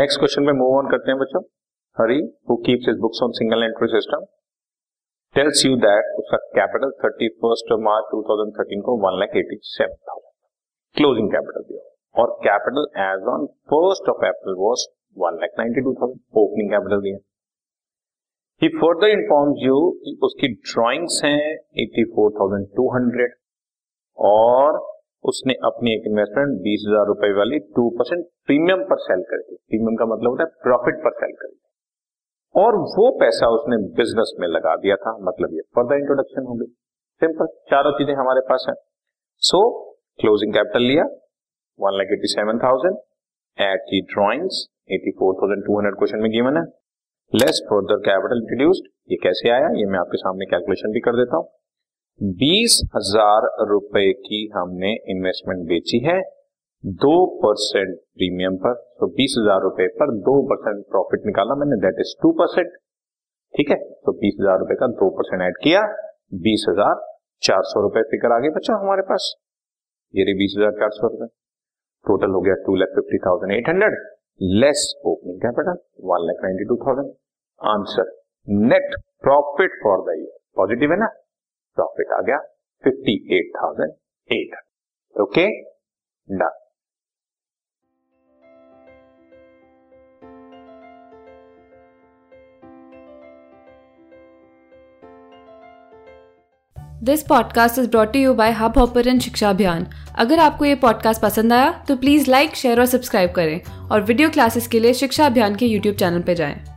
Next question पे move on करते हैं बच्चों. Hari who keeps his books on single entry system tells you that उसका कैपिटल 31 मार्च 2013 को 1,87,000 क्लोजिंग कैपिटल दिया और capital as on 1st of April was 1,92,000 opening capital दिया. He further informs you कि उसकी ड्रॉइंग्स हैं 84,200 और उसने अपनी एक इन्वेस्टमेंट 20,000 रुपए वाली 2% प्रीमियम पर सेल कर दी. प्रीमियम का मतलब होता है प्रॉफिट पर सेल कर दी और वो पैसा उसने बिजनेस में लगा दिया था. मतलब ये फर्दर इंट्रोडक्शन होगी. सिंपल चारों चीजें हमारे पास है. सो क्लोजिंग कैपिटल लिया 1,87,000 एट की ड्रॉइंग्स 84,200 क्वेश्चन में गिवन है. लेस फर्दर कैपिटल इंट्रोड्यूस्ड ये कैसे आया ये मैं आपके सामने कैलकुलेशन भी कर देता हूं. 20,000 रुपए की हमने इन्वेस्टमेंट बेची है 2% प्रीमियम पर. तो 20,000 रुपए पर 2% प्रॉफिट निकाला मैंने दैट इज 2%. ठीक है तो 20,000 रुपए का 2% ऐड किया 20,400 रुपए फिकर आ गए बच्चा हमारे पास. ये रही 20,400 रुपए. टोटल हो गया 2,50,800 less opening capital 1,92,000. Answer net profit for the year positive है ना. प्रॉफिट आ गया 58,800. Okay done. This podcast is brought you by hub hopper and Shiksha Abhiyan. अगर आपको ये पॉडकास्ट पसंद आया तो प्लीज़ लाइक शेयर और सब्सक्राइब करें और वीडियो क्लासेस के लिए शिक्षा अभियान के यूट्यूब चैनल पर जाएं.